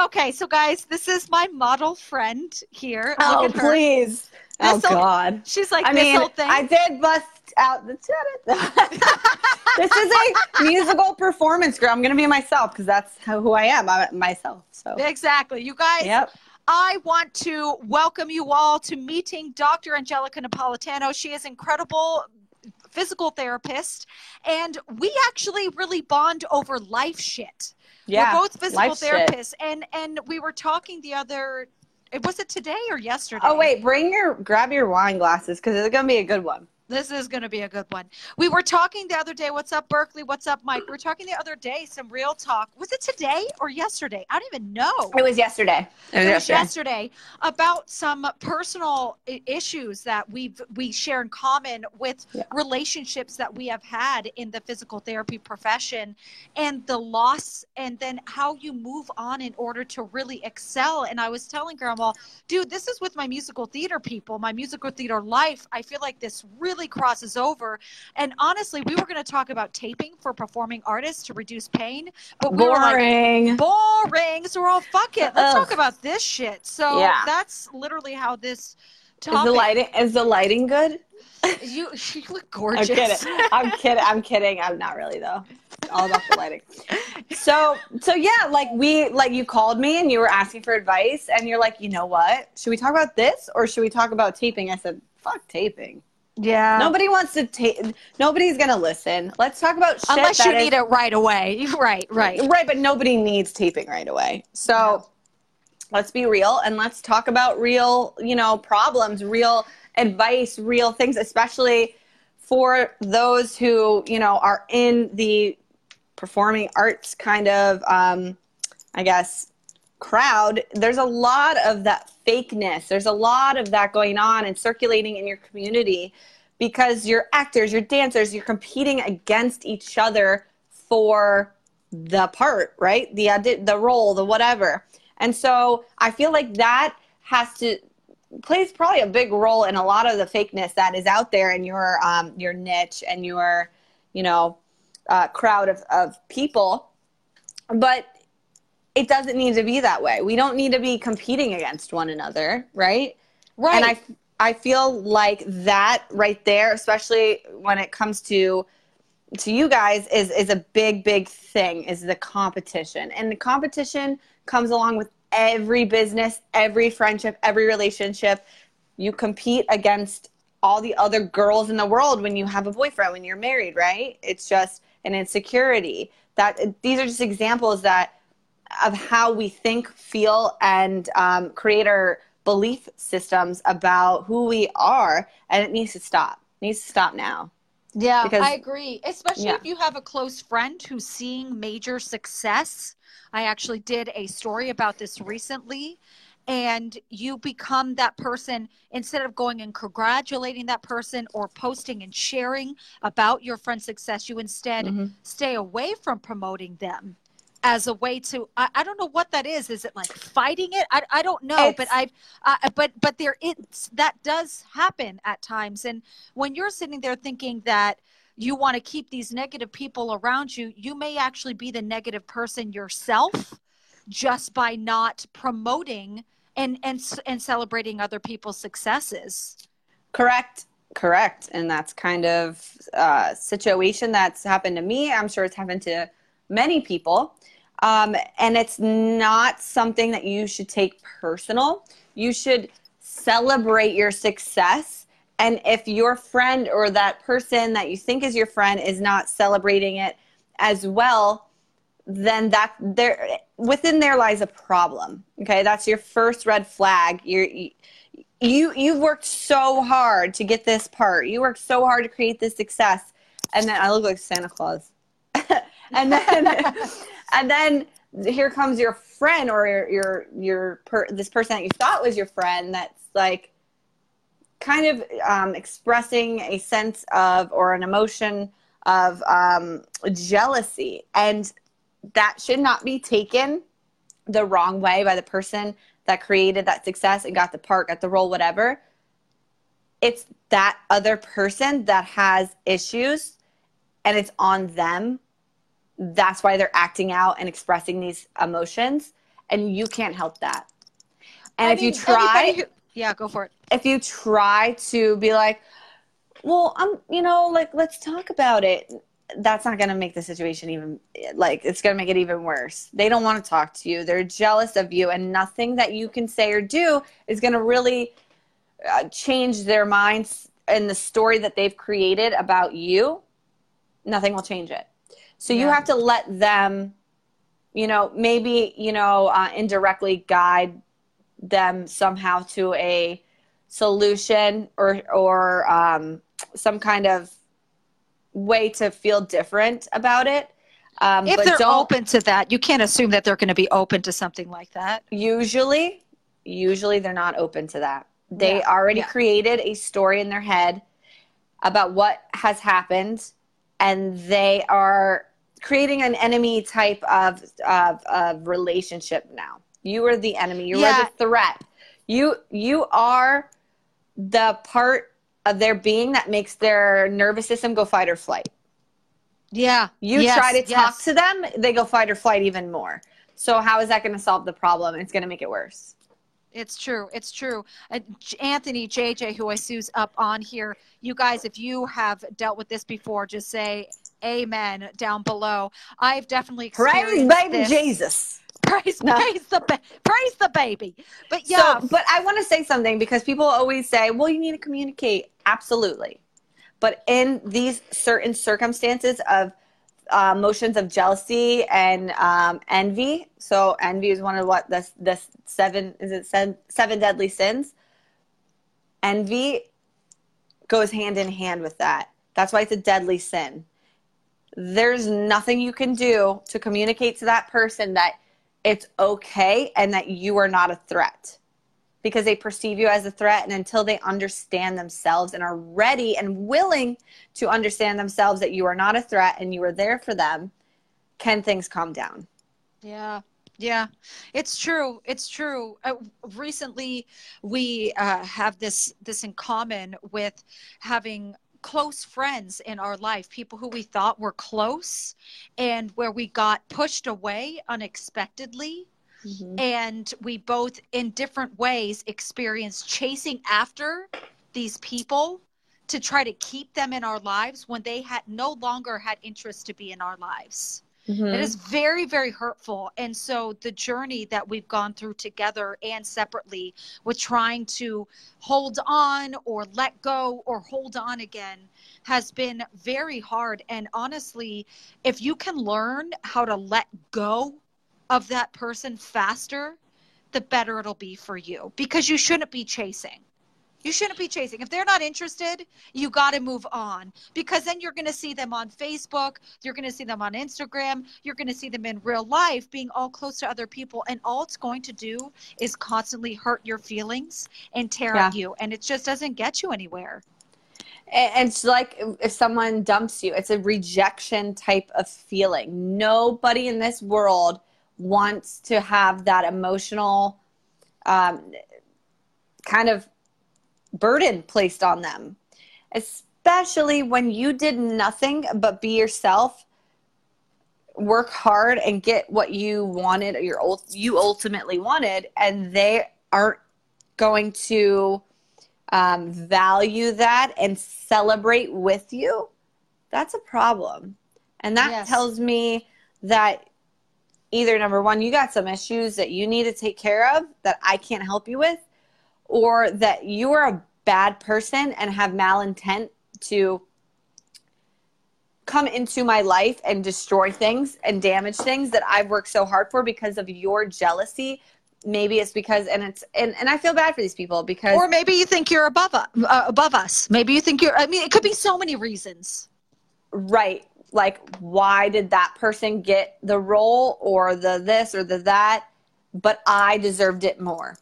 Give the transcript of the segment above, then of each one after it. Okay, so guys, this is my model friend here. Oh, look at her. Please. Oh, God. She's like, this old thing. I did bust out the titties. This is a musical performance group. I'm going to be myself because that's who I am. I'm myself. So exactly. You guys, yep. I want to welcome you all to meeting Dr. Angelica Napolitano. She is incredible. Physical therapist, and we actually really bond over life shit. Yeah, we're both physical therapists, and we were talking the other, was it today or yesterday? Oh wait, grab your wine glasses because it's gonna be a good one. This is gonna be a good one. We were talking the other day. What's up, Berkeley? What's up, Mike? We were talking the other day. Some real talk. Was it today or yesterday? I don't even know. It was yesterday. It was yesterday about some personal issues that we share in common with relationships that we have had in the physical therapy profession, and the loss, and then how you move on in order to really excel. And I was telling Grandma, dude, this is with my musical theater people, my musical theater life. I feel like this really crosses over. And honestly, we were going to talk about taping for performing artists to reduce pain, but we were like, boring. So we're all, fuck it, let's talk about this shit. So that's literally how this topic. Is the lighting good? You look gorgeous. I'm kidding. I'm not really though. It's all about the lighting. So yeah, like you called me and you were asking for advice and you're like, you know what? Should we talk about this or should we talk about taping? I said, fuck taping. Yeah. Nobody wants to nobody's going to listen. Let's talk about shit. Unless you need it right away. Right, but nobody needs taping right away. So let's be real and let's talk about real, problems, real advice, real things, especially for those who, are in the performing arts kind of crowd. There's a lot of that fakeness. There's a lot of that going on and circulating in your community because your actors, your dancers, you're competing against each other for the part, right? The role, the whatever. And so I feel like that plays probably a big role in a lot of the fakeness that is out there in your niche and your, crowd of people. But it doesn't need to be that way. We don't need to be competing against one another, right? Right. And I feel like that right there, especially when it comes to you guys, is a big, big thing, is the competition. And the competition comes along with every business, every friendship, every relationship. You compete against all the other girls in the world when you have a boyfriend, when you're married, right? It's just an insecurity. These are just examples of how we think, feel, and create our belief systems about who we are, and it needs to stop. It needs to stop now. Yeah, because, I agree. Especially if you have a close friend who's seeing major success. I actually did a story about this recently. And you become that person instead of going and congratulating that person or posting and sharing about your friend's success. You instead stay away from promoting them. As a way to, I don't know what that is. Is it like fighting it? I don't know, but but there that does happen at times. And when you're sitting there thinking that you want to keep these negative people around you, you may actually be the negative person yourself just by not promoting and celebrating other people's successes. Correct. And that's kind of a situation that's happened to me. I'm sure it's happened to many people. And it's not something that you should take personal. You should celebrate your success. And if your friend or that person that you think is your friend is not celebrating it as well, then within there lies a problem. Okay, that's your first red flag. You've worked so hard to get this part. You worked so hard to create this success. And then I look like Santa Claus. And then here comes your friend or this person that you thought was your friend that's like kind of expressing a sense of or an emotion of jealousy, and that should not be taken the wrong way by the person that created that success and got the part, got the role, whatever. It's that other person that has issues, and it's on them. That's why they're acting out and expressing these emotions, and you can't help that. And I mean, if you try, yeah, go for it. If you try to be like, well, you know, like, let's talk about it. That's not going to make the situation even, like, it's going to make it even worse. They don't want to talk to you. They're jealous of you, and nothing that you can say or do is going to really change their minds and the story that they've created about you. Nothing will change it. So you have to let them, you know, maybe, you know, indirectly guide them somehow to a solution or some kind of way to feel different about it. If they're open to that, you can't assume that they're going to be open to something like that. Usually they're not open to that. They already created a story in their head about what has happened, and they are creating an enemy type of relationship now. You are the enemy. You are the threat. You are the part of their being that makes their nervous system go fight or flight. Yeah. You try to talk to them, they go fight or flight even more. So how is that going to solve the problem? It's going to make it worse. It's true. It's true. Anthony, JJ, who I see is up on here, you guys, if you have dealt with this before, just say amen down below. I've definitely experienced this. Praise baby Jesus. Praise the baby. But yeah. So, but I want to say something, because people always say, well, you need to communicate. Absolutely. But in these certain circumstances of emotions of jealousy and envy. So envy is one of what the seven deadly sins. Envy goes hand in hand with that. That's why it's a deadly sin. There's nothing you can do to communicate to that person that it's okay and that you are not a threat, because they perceive you as a threat. And until they understand themselves and are ready and willing to understand themselves that you are not a threat and you are there for them, can things calm down? Yeah. Yeah, it's true. It's true. Recently, we have this in common with having close friends in our life, people who we thought were close and where we got pushed away unexpectedly. Mm-hmm. And we both in different ways experienced chasing after these people to try to keep them in our lives when they had no longer had interest to be in our lives. Mm-hmm. It is very, very hurtful. And so the journey that we've gone through together and separately with trying to hold on or let go or hold on again has been very hard. And honestly, if you can learn how to let go of that person faster, the better it'll be for you, because you shouldn't be chasing. You shouldn't be chasing. If they're not interested, you got to move on, because then you're going to see them on Facebook. You're going to see them on Instagram. You're going to see them in real life being all close to other people. And all it's going to do is constantly hurt your feelings and tear at you. And it just doesn't get you anywhere. And it's like if someone dumps you, it's a rejection type of feeling. Nobody in this world wants to have that emotional kind of burden placed on them, especially when you did nothing but be yourself, work hard, and get what you wanted, or you ultimately wanted, and they aren't going to value that and celebrate with you. That's a problem. And that tells me that either, number one, you got some issues that you need to take care of that I can't help you with, or that you are a bad person and have malintent to come into my life and destroy things and damage things that I've worked so hard for because of your jealousy. Maybe it's because, and I feel bad for these people because, or maybe you think you're above us. Maybe you think I mean, it could be so many reasons. Right. like, why did that person get the role or the this or the that, but I deserved it more.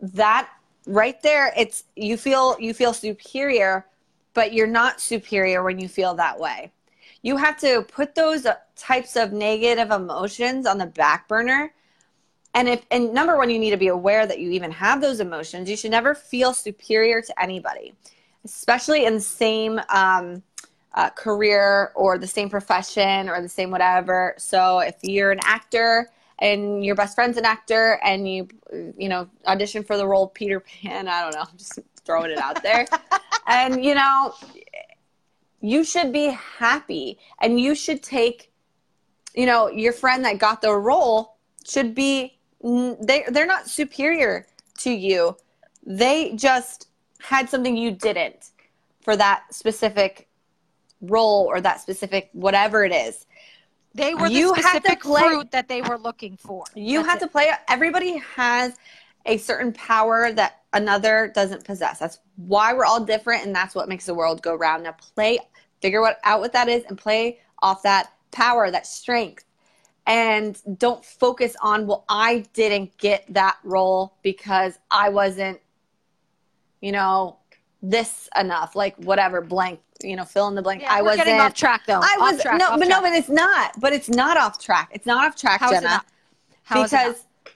That right there, it's, you feel superior, but you're not superior when you feel that way. You have to put those types of negative emotions on the back burner. And number one, you need to be aware that you even have those emotions. You should never feel superior to anybody, especially in the same career or the same profession or the same whatever. So if you're an actor and your best friend's an actor and you audition for the role of Peter Pan, I don't know, I'm just throwing it out there. And, you know, you should be happy, and you should take, you know, your friend that got the role should be, they're not superior to you. They just had something you didn't for that specific role or that specific whatever it is. They were the specific fruit that they were looking for. You have to play. Everybody has a certain power that another doesn't possess. That's why we're all different, and that's what makes the world go round. Now figure out what that is and play off that power, that strength. And don't focus on, well, I didn't get that role because I wasn't, you know, this enough, like whatever, blank, you know, fill in the blank. Yeah, we're getting off track though. It's not off track. It's not off track, Jenna.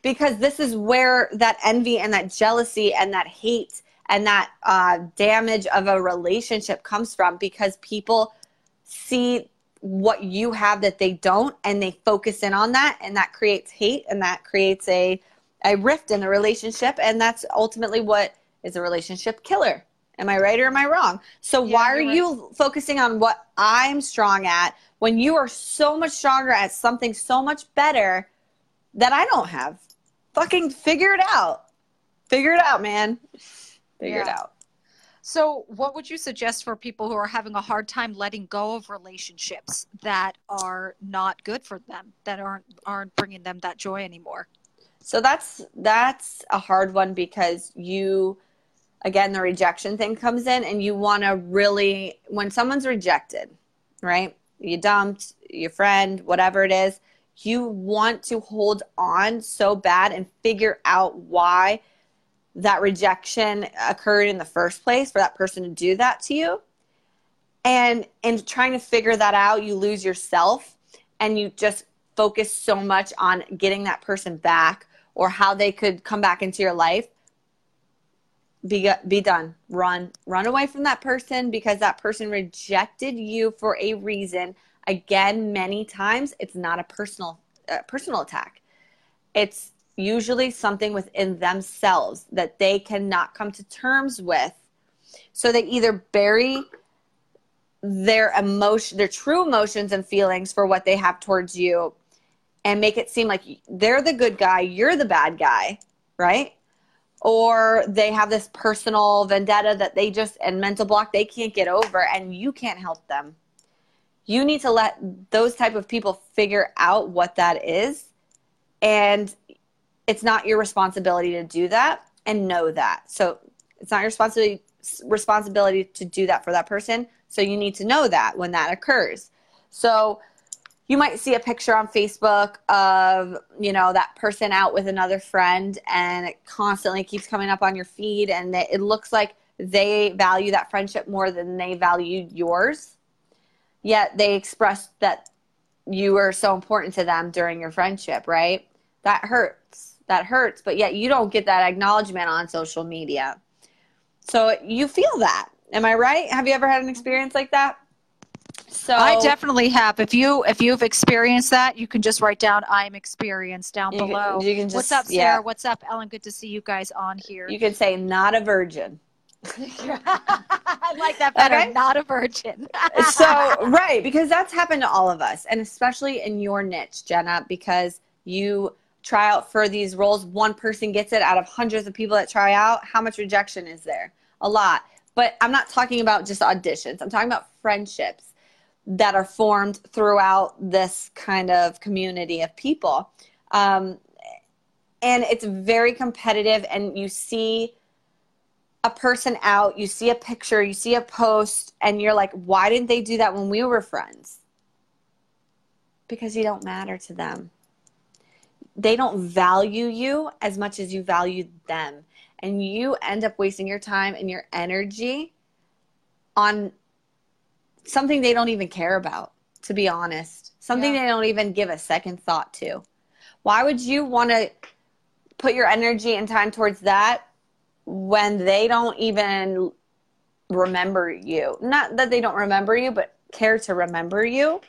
Because this is where that envy and that jealousy and that hate and that damage of a relationship comes from, because people see what you have that they don't, and they focus in on that, and that creates hate, and that creates a rift in the relationship, and that's ultimately what is a relationship killer. Am I right or am I wrong? So yeah, why are you focusing on what I'm strong at when you are so much stronger at something so much better that I don't have? Fucking figure it out. Figure it out, man. Figure it out. So what would you suggest for people who are having a hard time letting go of relationships that are not good for them, that aren't bringing them that joy anymore? So that's a hard one, because you, again, the rejection thing comes in, and you want to really, when someone's rejected, right? You dumped your friend, whatever it is, you want to hold on so bad and figure out why that rejection occurred in the first place for that person to do that to you. And in trying to figure that out, you lose yourself, and you just focus so much on getting that person back or how they could come back into your life. Be done. Run away from that person, because that person rejected you for a reason. Again, many times it's not a personal attack. It's usually something within themselves that they cannot come to terms with. So they either bury their true emotions and feelings for what they have towards you, and make it seem like they're the good guy, you're the bad guy, right? Or they have this personal vendetta that they just, and mental block they can't get over, and you can't help them. You need to let those type of people figure out what that is, and it's not your responsibility to do that, and know that. So it's not your responsibility to do that for that person, so you need to know that when that occurs. So you might see a picture on Facebook of, you know, that person out with another friend, and it constantly keeps coming up on your feed, and it looks like they value that friendship more than they valued yours. Yet they expressed that you were so important to them during your friendship, right? That hurts. That hurts. But yet you don't get that acknowledgement on social media. So you feel that. Am I right? Have you ever had an experience like that? So I definitely have. If you've experienced that, you can just write down "I'm experienced" down below. You can just, what's up, Sarah? Yeah. What's up, Ellen? Good to see you guys on here. You can say "not a virgin." I like that better. Okay. Not a virgin. So, right, because that's happened to all of us, and especially in your niche, Jenna, because you try out for these roles. One person gets it out of hundreds of people that try out. How much rejection is there? A lot. But I'm not talking about just auditions. I'm talking about friendships that are formed throughout this kind of community of people. And it's very competitive, and you see a person out, you see a picture, you see a post, and you're like, why didn't they do that when we were friends? Because you don't matter to them. They don't value you as much as you value them. And you end up wasting your time and your energy on something they don't even care about, to be honest. Something they don't even give a second thought to. Why would you want to put your energy and time towards that when they don't even remember you? Not that they don't remember you, but care to remember you.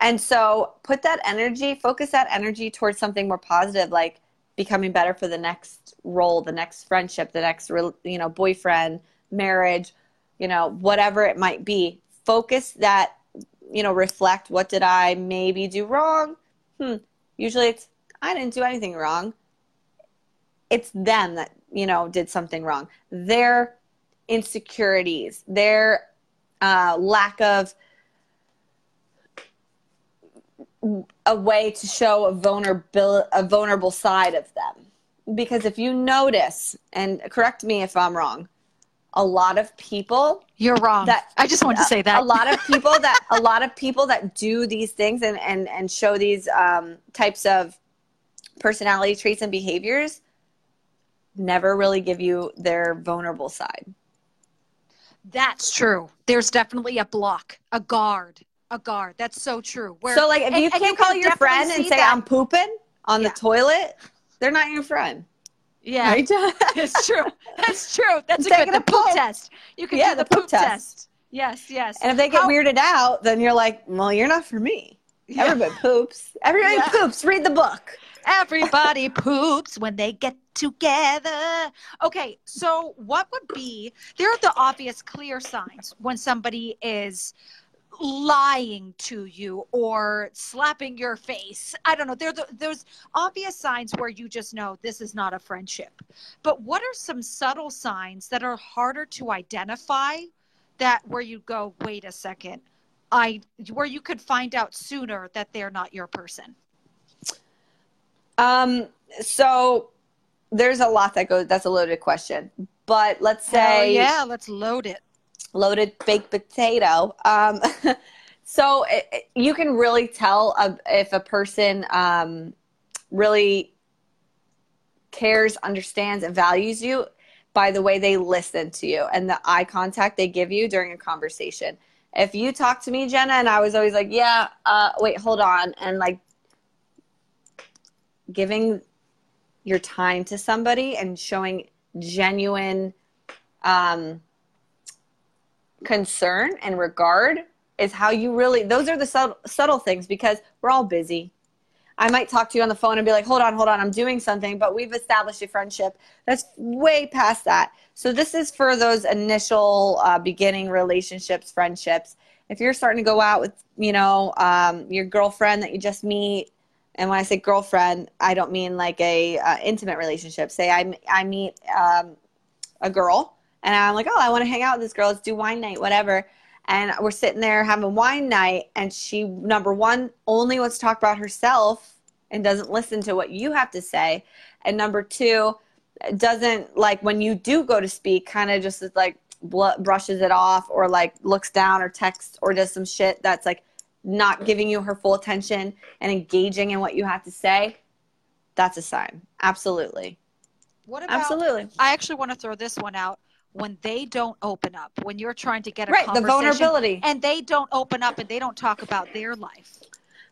And so put that energy, focus that energy towards something more positive, like becoming better for the next role, the next friendship, the next, you know, boyfriend, marriage, you know, whatever it might be. Focus that, you know, reflect, what did I maybe do wrong? Usually it's, I didn't do anything wrong. It's them that, you know, did something wrong. Their insecurities, their lack of a way to show a vulnerable side of them. Because if you notice, and correct me if I'm wrong, a lot of people... You're wrong. I just wanted to say that. A lot of people that do these things and show these types of personality traits and behaviors never really give you their vulnerable side. That's true. There's definitely a block, a guard. That's so true. So like, if you can't call your friend and say, I'm pooping on the toilet, they're not your friend. Yeah, right? That's true. That's a good poop test. You can do the poop test. Yes. And if they get weirded out, then you're like, well, you're not for me. Yeah. Everybody poops. Everybody poops. Read the book. Everybody poops when they get together. Okay, so what would be, there are the obvious clear signs when somebody is lying to you or slapping your face. I don't know. There's obvious signs where you just know this is not a friendship. But what are some subtle signs that are harder to identify, that where you go, wait a second, where you could find out sooner that they're not your person? So there's a lot that goes, that's a loaded question, but let's say, let's load it. Loaded baked potato. So you can really tell if a person really cares, understands, and values you by the way they listen to you and the eye contact they give you during a conversation. If you talk to me, Jenna, and I was always like, wait, hold on, and like giving your time to somebody and showing genuine concern and regard is how you really, those are the subtle things, because we're all busy. I might talk to you on the phone and be like, hold on, I'm doing something, but we've established a friendship that's way past that. So this is for those initial beginning relationships, friendships. If you're starting to go out with, you know, your girlfriend that you just meet, and when I say girlfriend, I don't mean like a intimate relationship. Say I meet a girl, and I'm like, oh, I want to hang out with this girl. Let's do wine night, whatever. And we're sitting there having wine night, and she, number one, only wants to talk about herself and doesn't listen to what you have to say. And number two, doesn't, like, when you do go to speak, kind of just like brushes it off, or like looks down or texts or does some shit that's like not giving you her full attention and engaging in what you have to say. That's a sign. Absolutely. What about, absolutely. I actually want to throw this one out. When they don't open up, when you're trying to get a conversation, the vulnerability, and they don't open up and they don't talk about their life.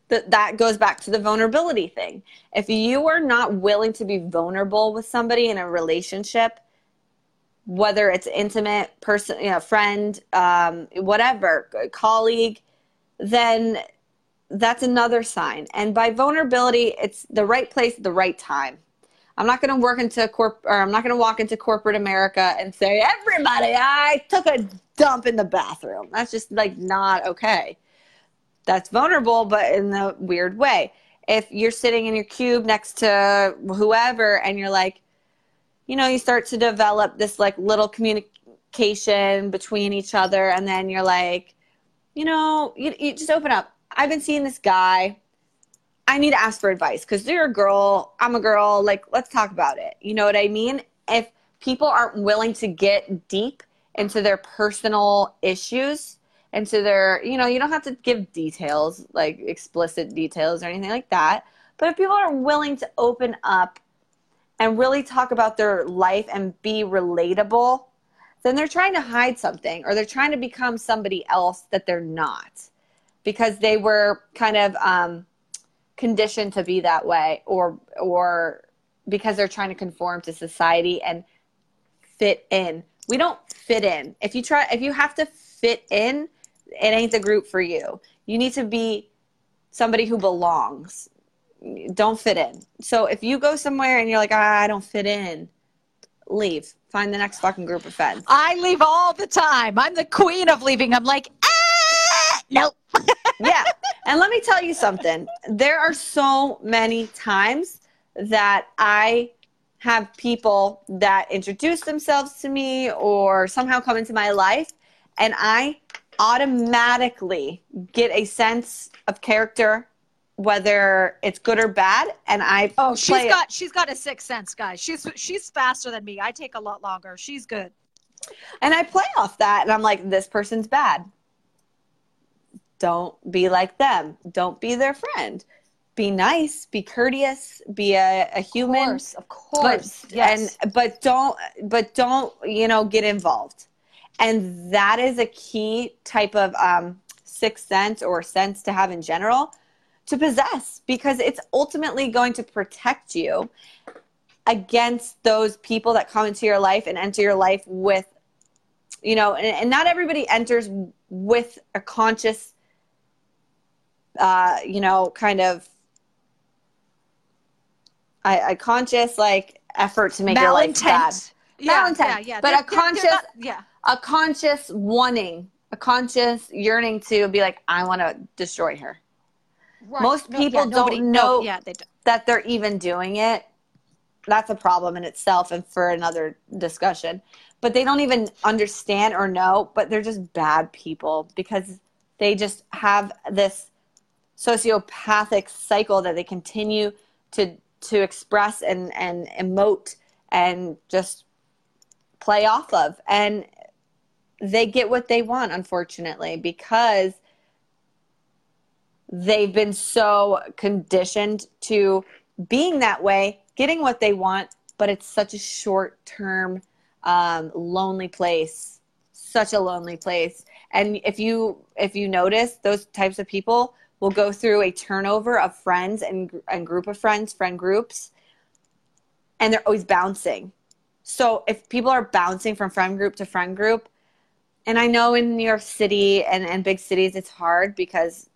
That goes back to the vulnerability thing. If you are not willing to be vulnerable with somebody in a relationship, whether it's intimate, person, you know, friend, whatever, colleague, then that's another sign. And by vulnerability, it's the right place at the right time. I'm not going to walk into corporate America and say, everybody, I took a dump in the bathroom. That's just like not okay. That's vulnerable, but in a weird way. If you're sitting in your cube next to whoever and you're like, you know, you start to develop this like little communication between each other, and then you're like, you know, you just open up. I've been seeing this guy. I need to ask for advice because you're a girl, I'm a girl, like, let's talk about it. You know what I mean? If people aren't willing to get deep into their personal issues And so they're, you know, you don't have to give details, like explicit details or anything like that. But if people are willing to open up and really talk about their life and be relatable, then they're trying to hide something, or they're trying to become somebody else that they're not, because they were kind of conditioned to be that way, or because they're trying to conform to society and fit in. We don't fit in. If you have to fit in, it ain't the group for you. You need to be somebody who belongs. Don't fit in. So if you go somewhere and you're like, I don't fit in, leave. Find the next fucking group of friends. I leave all the time. I'm the queen of leaving. I'm like, nope. Yeah. And let me tell you something. There are so many times that I have people that introduce themselves to me or somehow come into my life, and I automatically get a sense of character, whether it's good or bad, and she's got a sixth sense, guys. She's faster than me. I take a lot longer. She's good. And I play off that, and I'm like, this person's bad. Don't be like them. Don't be their friend. Be nice, be courteous, be a human. Of course. But don't, you know, get involved. And that is a key type of sixth sense or sense to have in general, to possess, because it's ultimately going to protect you against those people that come into your life and enter your life with, you know, and not everybody enters with a conscious, you know, kind of a conscious, like, effort to make your life bad. Yeah. But a conscious wanting, a conscious yearning to be like, I want to destroy her. Right. Most people don't know that they're even doing it. That's a problem in itself and for another discussion. But they don't even understand or know, but they're just bad people because they just have this sociopathic cycle that they continue to express and emote and just play off of. And they get what they want, unfortunately, because they've been so conditioned to being that way, getting what they want, but it's such a short-term, lonely place, such a lonely place. And if you notice, those types of people will go through a turnover of friends and group of friends, friend groups, and they're always bouncing. So if people are bouncing from friend group to friend group, and I know in New York City and big cities it's hard because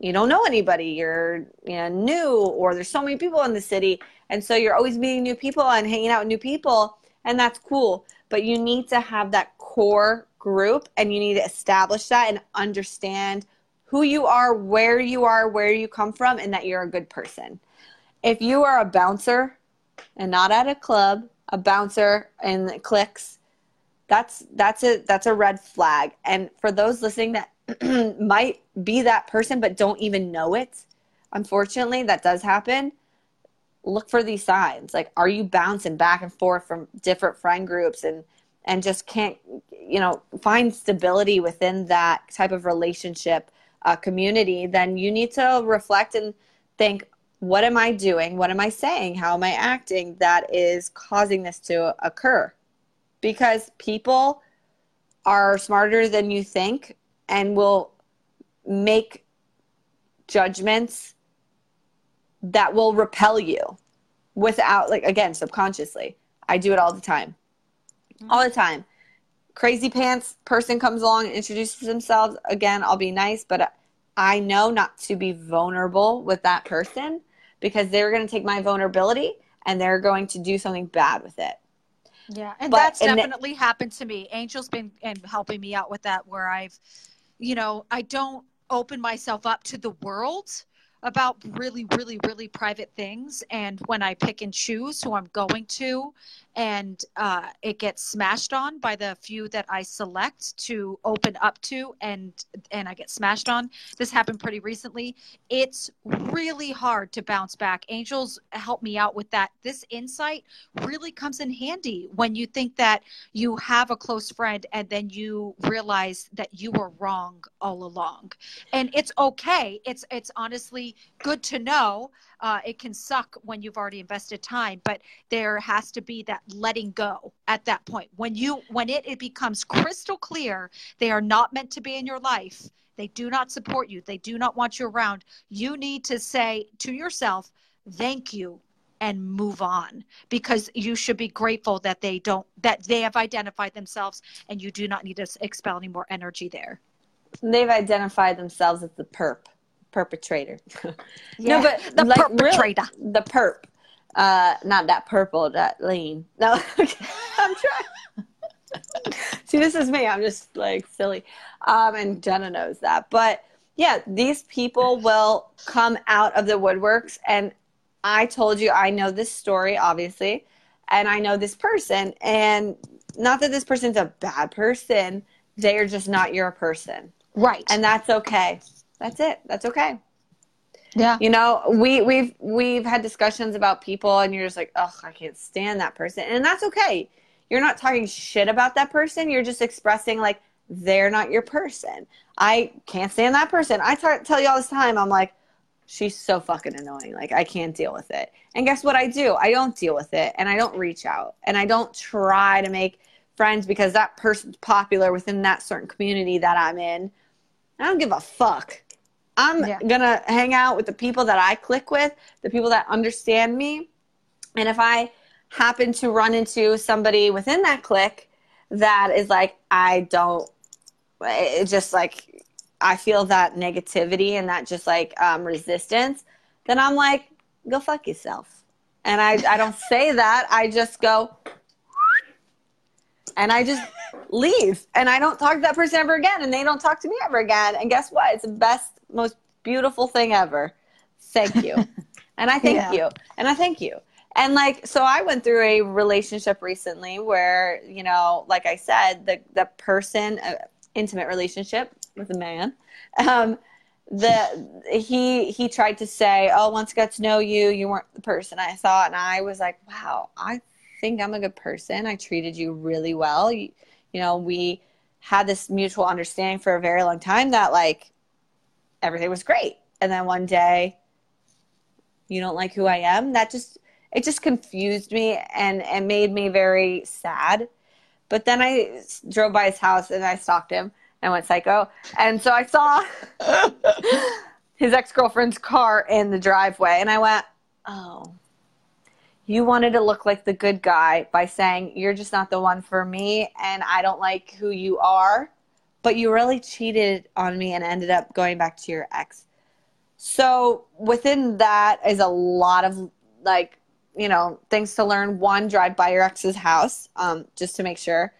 you don't know anybody, you're new, or there's so many people in the city, and so you're always meeting new people and hanging out with new people, and that's cool. But you need to have that core group, and you need to establish that and understand who you are, where you come from, and that you're a good person. If you are a bouncer and not at a club, a bouncer in cliques, that's a red flag. And for those listening that might be that person but don't even know it, unfortunately, that does happen. Look for these signs. Like, are you bouncing back and forth from different friend groups and just can't, find stability within that type of relationship community? Then you need to reflect and think, what am I doing? What am I saying? How am I acting that is causing this to occur? Because people are smarter than you think and will make judgments that will repel you without, like, again, subconsciously. I do it all the time. All the time. Crazy pants person comes along and introduces themselves. Again, I'll be nice, but I know not to be vulnerable with that person because they're going to take my vulnerability and they're going to do something bad with it. Yeah, and that's definitely happened to me. Angel's been helping me out with that, where I've, I don't open myself up to the world about really, really, really private things. And when I pick and choose who I'm going to and it gets smashed on by the few that I select to open up to, and I get smashed on. This happened pretty recently. It's really hard to bounce back. Angels help me out with that. This insight really comes in handy when you think that you have a close friend and then you realize that you were wrong all along. And it's okay. It's honestly good to know. It can suck when you've already invested time, but there has to be that letting go at that point. When it becomes crystal clear, they are not meant to be in your life. They do not support you. They do not want you around. You need to say to yourself, thank you, and move on, because you should be grateful that they have identified themselves, and you do not need to expel any more energy there. And they've identified themselves as the perpetrator. Yeah. No, but the like, perpetrator. Really, the perp. Not that purple, that lean. No, okay. I'm trying. See, this is me. I'm just like silly. And Jenna knows that. But yeah, these people will come out of the woodworks. And I told you, I know this story, obviously. And I know this person. And not that this person's a bad person. They are just not your person. Right. And that's okay. That's it. That's okay. Yeah. You know, we've had discussions about people and you're just like, oh, I can't stand that person. And that's okay. You're not talking shit about that person. You're just expressing like, they're not your person. I can't stand that person. I tell you all this time. I'm like, she's so fucking annoying. Like, I can't deal with it. And guess what I do? I don't deal with it. And I don't reach out. And I don't try to make friends because that person's popular within that certain community that I'm in. I don't give a fuck. I'm going to hang out with the people that I click with, the people that understand me. And if I happen to run into somebody within that clique that is like, it's just like, I feel that negativity and that just like resistance, then I'm like, go fuck yourself. And I don't say that. I just go and I just leave. And I don't talk to that person ever again. And they don't talk to me ever again. And guess what? It's the best, most beautiful thing ever. Thank you. And I thank you. And I thank you. And like, so I went through a relationship recently where, you know, like I said, the person, intimate relationship with a man, he tried to say, oh, once I got to know you, you weren't the person I thought. And I was like, wow, I think I'm a good person. I treated you really well. You know, we had this mutual understanding for a very long time that like, everything was great. And then one day, you don't like who I am. It just confused me and made me very sad. But then I drove by his house and I stalked him and went psycho. And so I saw his ex-girlfriend's car in the driveway. And I went, oh, you wanted to look like the good guy by saying you're just not the one for me and I don't like who you are. But you really cheated on me and ended up going back to your ex. So within that is a lot of, like, you know, things to learn. One, drive by your ex's house just to make sure.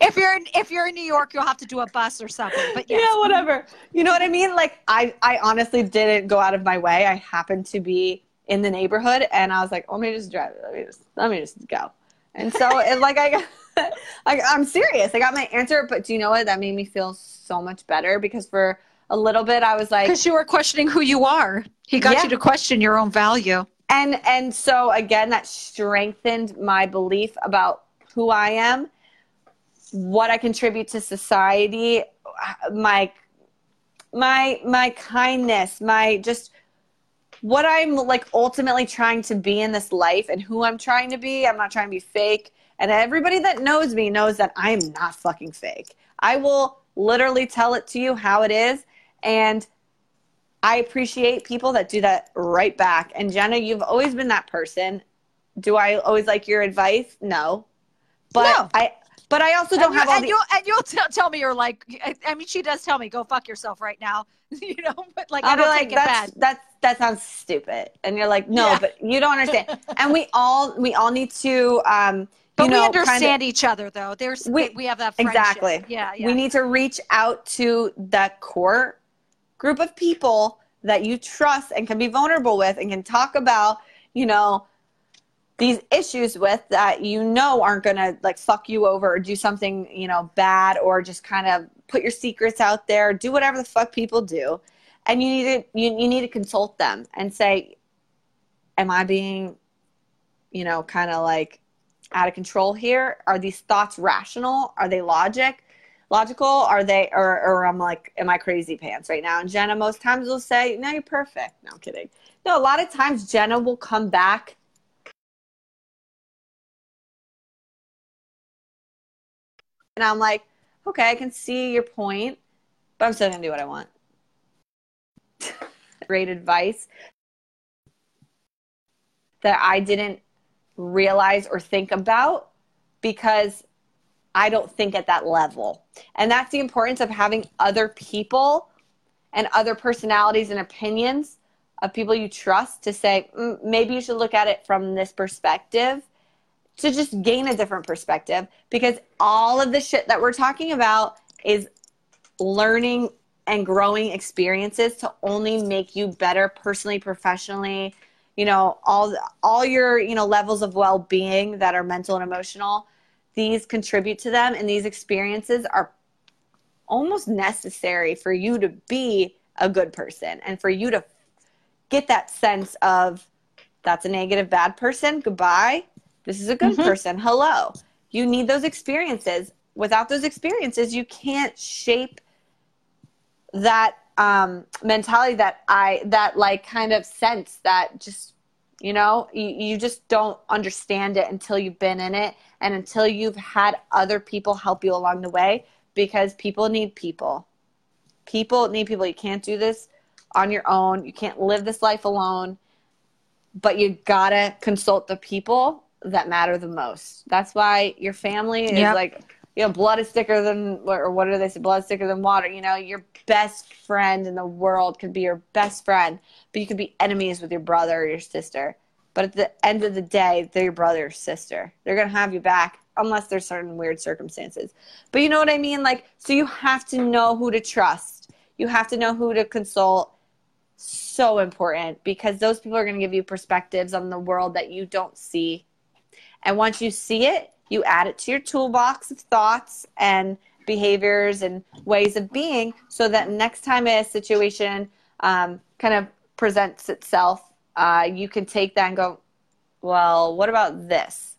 If you're in New York, you'll have to do a bus or something. But yes. Yeah, whatever. You know what I mean? Like, I honestly didn't go out of my way. I happened to be in the neighborhood, and I was like, let me just drive it. Let me just go. And so, it, like, I'm serious. I got my answer, but do you know what? That made me feel so much better because for a little bit I was like, because you were questioning who you are. He got you to question your own value. And so again, that strengthened my belief about who I am, what I contribute to society, my kindness, my just what I'm like ultimately trying to be in this life and who I'm trying to be. I'm not trying to be fake. And everybody that knows me knows that I'm not fucking fake. I will literally tell it to you how it is. And I appreciate people that do that right back. And Jenna, you've always been that person. Do I always like your advice? No. But I also don't have all the... And you'll tell me you're like... I mean, she does tell me, go fuck yourself right now. You know? But like, I'll be like, that sounds stupid. And you're like, no, but you don't understand. And we all need to... But we understand kind of, each other, though. We have that friendship. Exactly. Yeah. We need to reach out to that core group of people that you trust and can be vulnerable with and can talk about, you know, these issues with that, you know, aren't going to like fuck you over or do something, you know, bad, or just kind of put your secrets out there, do whatever the fuck people do. And you need to consult them and say, am I being, you know, kind of like out of control here? Are these thoughts rational? Are they logical? Are they, or I'm like, am I crazy pants right now? And Jenna most times will say, no, you're perfect. No, I'm kidding. No, a lot of times Jenna will come back and I'm like, okay, I can see your point, but I'm still going to do what I want. Great advice that I didn't realize or think about because I don't think at that level. And that's the importance of having other people and other personalities and opinions of people you trust to say, maybe you should look at it from this perspective, to just gain a different perspective, because all of the shit that we're talking about is learning and growing experiences to only make you better personally, professionally, you know, all your, you know, levels of well-being that are mental and emotional. These contribute to them, and these experiences are almost necessary for you to be a good person and for you to get that sense of, that's a negative, bad person, goodbye. This is a good person, hello. You need those experiences. Without those experiences, you can't shape that mentality, that like kind of sense that just, you know, you just don't understand it until you've been in it and until you've had other people help you along the way, because people need people. People need people. You can't do this on your own. You can't live this life alone, but you gotta consult the people that matter the most. That's why your family is like, you know, blood is thicker than, or what do they say? Blood is thicker than water. You know, your best friend in the world could be your best friend, but you could be enemies with your brother or your sister. But at the end of the day, they're your brother or sister. They're going to have you back unless there's certain weird circumstances. But you know what I mean? Like, so you have to know who to trust. You have to know who to consult. So important, because those people are going to give you perspectives on the world that you don't see. And once you see it, you add it to your toolbox of thoughts and behaviors and ways of being, so that next time a situation kind of presents itself, you can take that and go, well, what about this?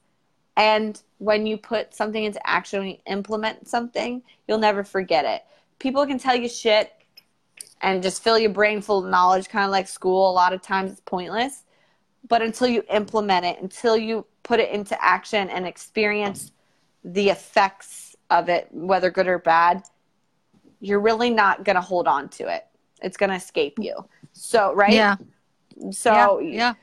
And when you put something into action, when you implement something, you'll never forget it. People can tell you shit and just fill your brain full of knowledge, kind of like school. A lot of times it's pointless. But until you implement it, until you put it into action and experience the effects of it, whether good or bad, you're really not going to hold on to it. It's going to escape you. So, right? Yeah. So, yeah.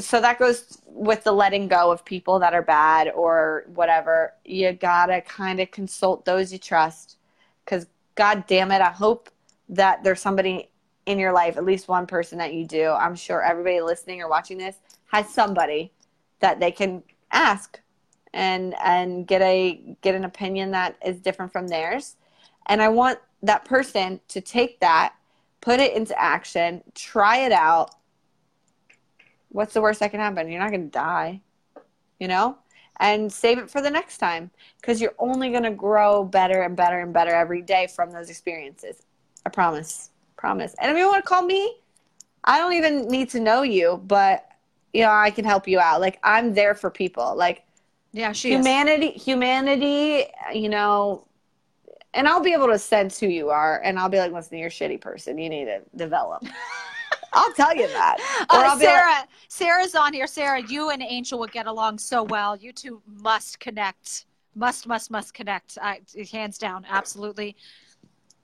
So that goes with the letting go of people that are bad or whatever. You got to kind of consult those you trust, because God damn it, I hope that there's somebody in your life, at least one person that you do. I'm sure everybody listening or watching this has somebody that they can ask and get an opinion that is different from theirs. And I want that person to take that, put it into action, try it out. What's the worst that can happen? You're not going to die, you know? And save it for the next time, because you're only going to grow better and better and better every day from those experiences. I promise. Promise. And if you want to call me, I don't even need to know you, but you know, I can help you out. Like, I'm there for people. Like, yeah, humanity, you know, and I'll be able to sense who you are, and I'll be like, listen, you're a shitty person. You need to develop. I'll tell you that. Sarah's on here. Sarah, you and Angel would get along so well. You two must connect. Must connect. Hands down. Absolutely.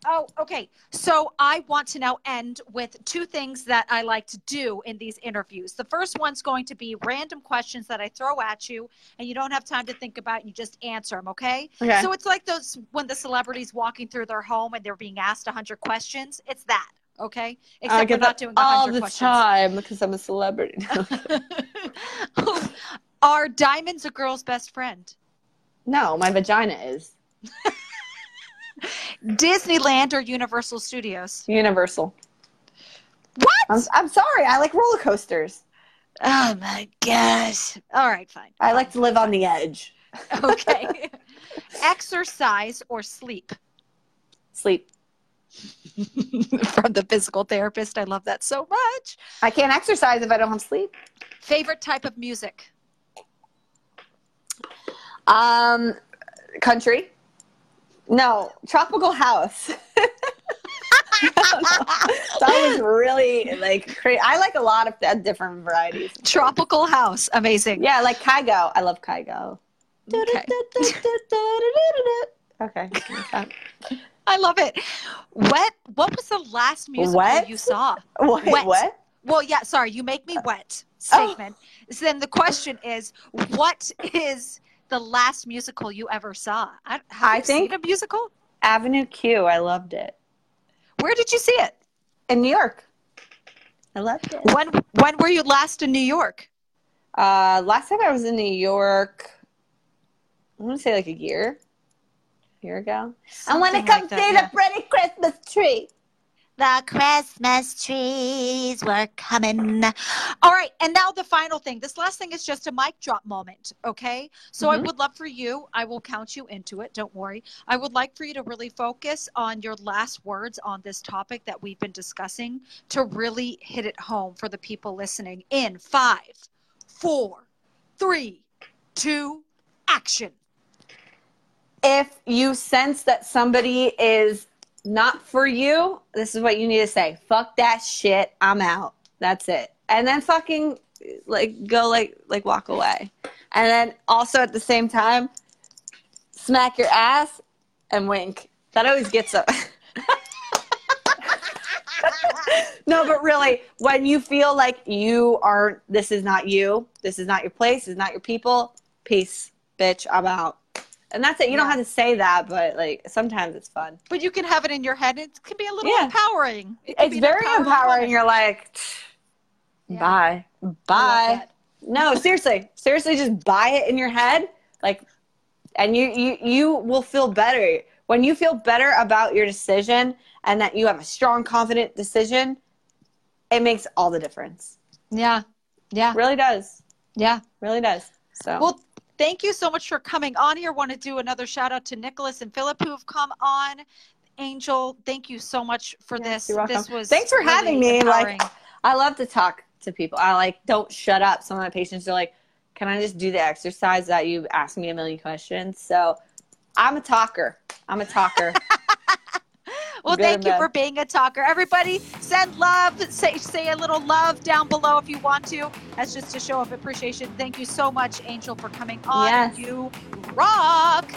Oh, okay. So I want to now end with two things that I like to do in these interviews. The first one's going to be random questions that I throw at you, and you don't have time to think about it. You just answer them, okay? Okay. So it's like those when the celebrity's walking through their home and they're being asked 100 questions. It's that, okay? Except I get we're not doing 100 questions. All the time because I'm a celebrity. Are diamonds a girl's best friend? No, my vagina is. Disneyland or Universal Studios? Universal. What? I'm sorry. I like roller coasters. Oh, my gosh. All right, fine. I like to live on the edge. Okay. Exercise or sleep? Sleep. From the physical therapist. I love that so much. I can't exercise if I don't have sleep. Favorite type of music? Country. No, tropical house. That was really like crazy. I like a lot of different varieties. Tropical house. Amazing. Yeah, like Kygo. I love Kygo. Okay. Okay. I love it. What was the last musical you saw? Wait, wet. What? Well, yeah, sorry. You make me wet statement. Oh. So then the question is, what is the last musical you ever saw? Have you seen a musical? Avenue Q. I loved it. Where did you see it? In New York. I loved it. When were you last in New York? Last time I was in New York, I want to say like a year ago. Something I want to come like see the pretty Christmas tree. The Christmas trees were coming. All right, and now the final thing. This last thing is just a mic drop moment, okay? So I would love for you, I will count you into it, don't worry. I would like for you to really focus on your last words on this topic that we've been discussing to really hit it home for the people listening in 5, 4, 3, 2, action. If you sense that somebody is not for you, this is what you need to say. Fuck that shit. I'm out. That's it. And then fucking like go like walk away. And then also at the same time, smack your ass and wink. That always gets up. No, but really, when you feel like this is not you, this is not your place, this is not your people, peace, bitch, I'm out. And that's it. You don't have to say that, but like sometimes it's fun. But you can have it in your head. It can be a little empowering. It's very empowering. You're like, bye. Bye. No, seriously. Seriously, just buy it in your head. Like, and you will feel better. When you feel better about your decision and that you have a strong, confident decision, it makes all the difference. Yeah. Yeah. Really does. Yeah. Really does. So. Well, thank you so much for coming on here. Want to do another shout out to Nicholas and Philip who have come on. Angel, thank you so much for this. You're welcome. This was Thanks for really having me. Empowering. Like, I love to talk to people. I like don't shut up. Some of my patients are like, "Can I just do the exercise that you asked me a million questions?" So, I'm a talker. I'm a talker. Well, thank you for being a talker. Everybody, send love. Say a little love down below if you want to. That's just a show of appreciation. Thank you so much, Angel, for coming on. Yes. You rock.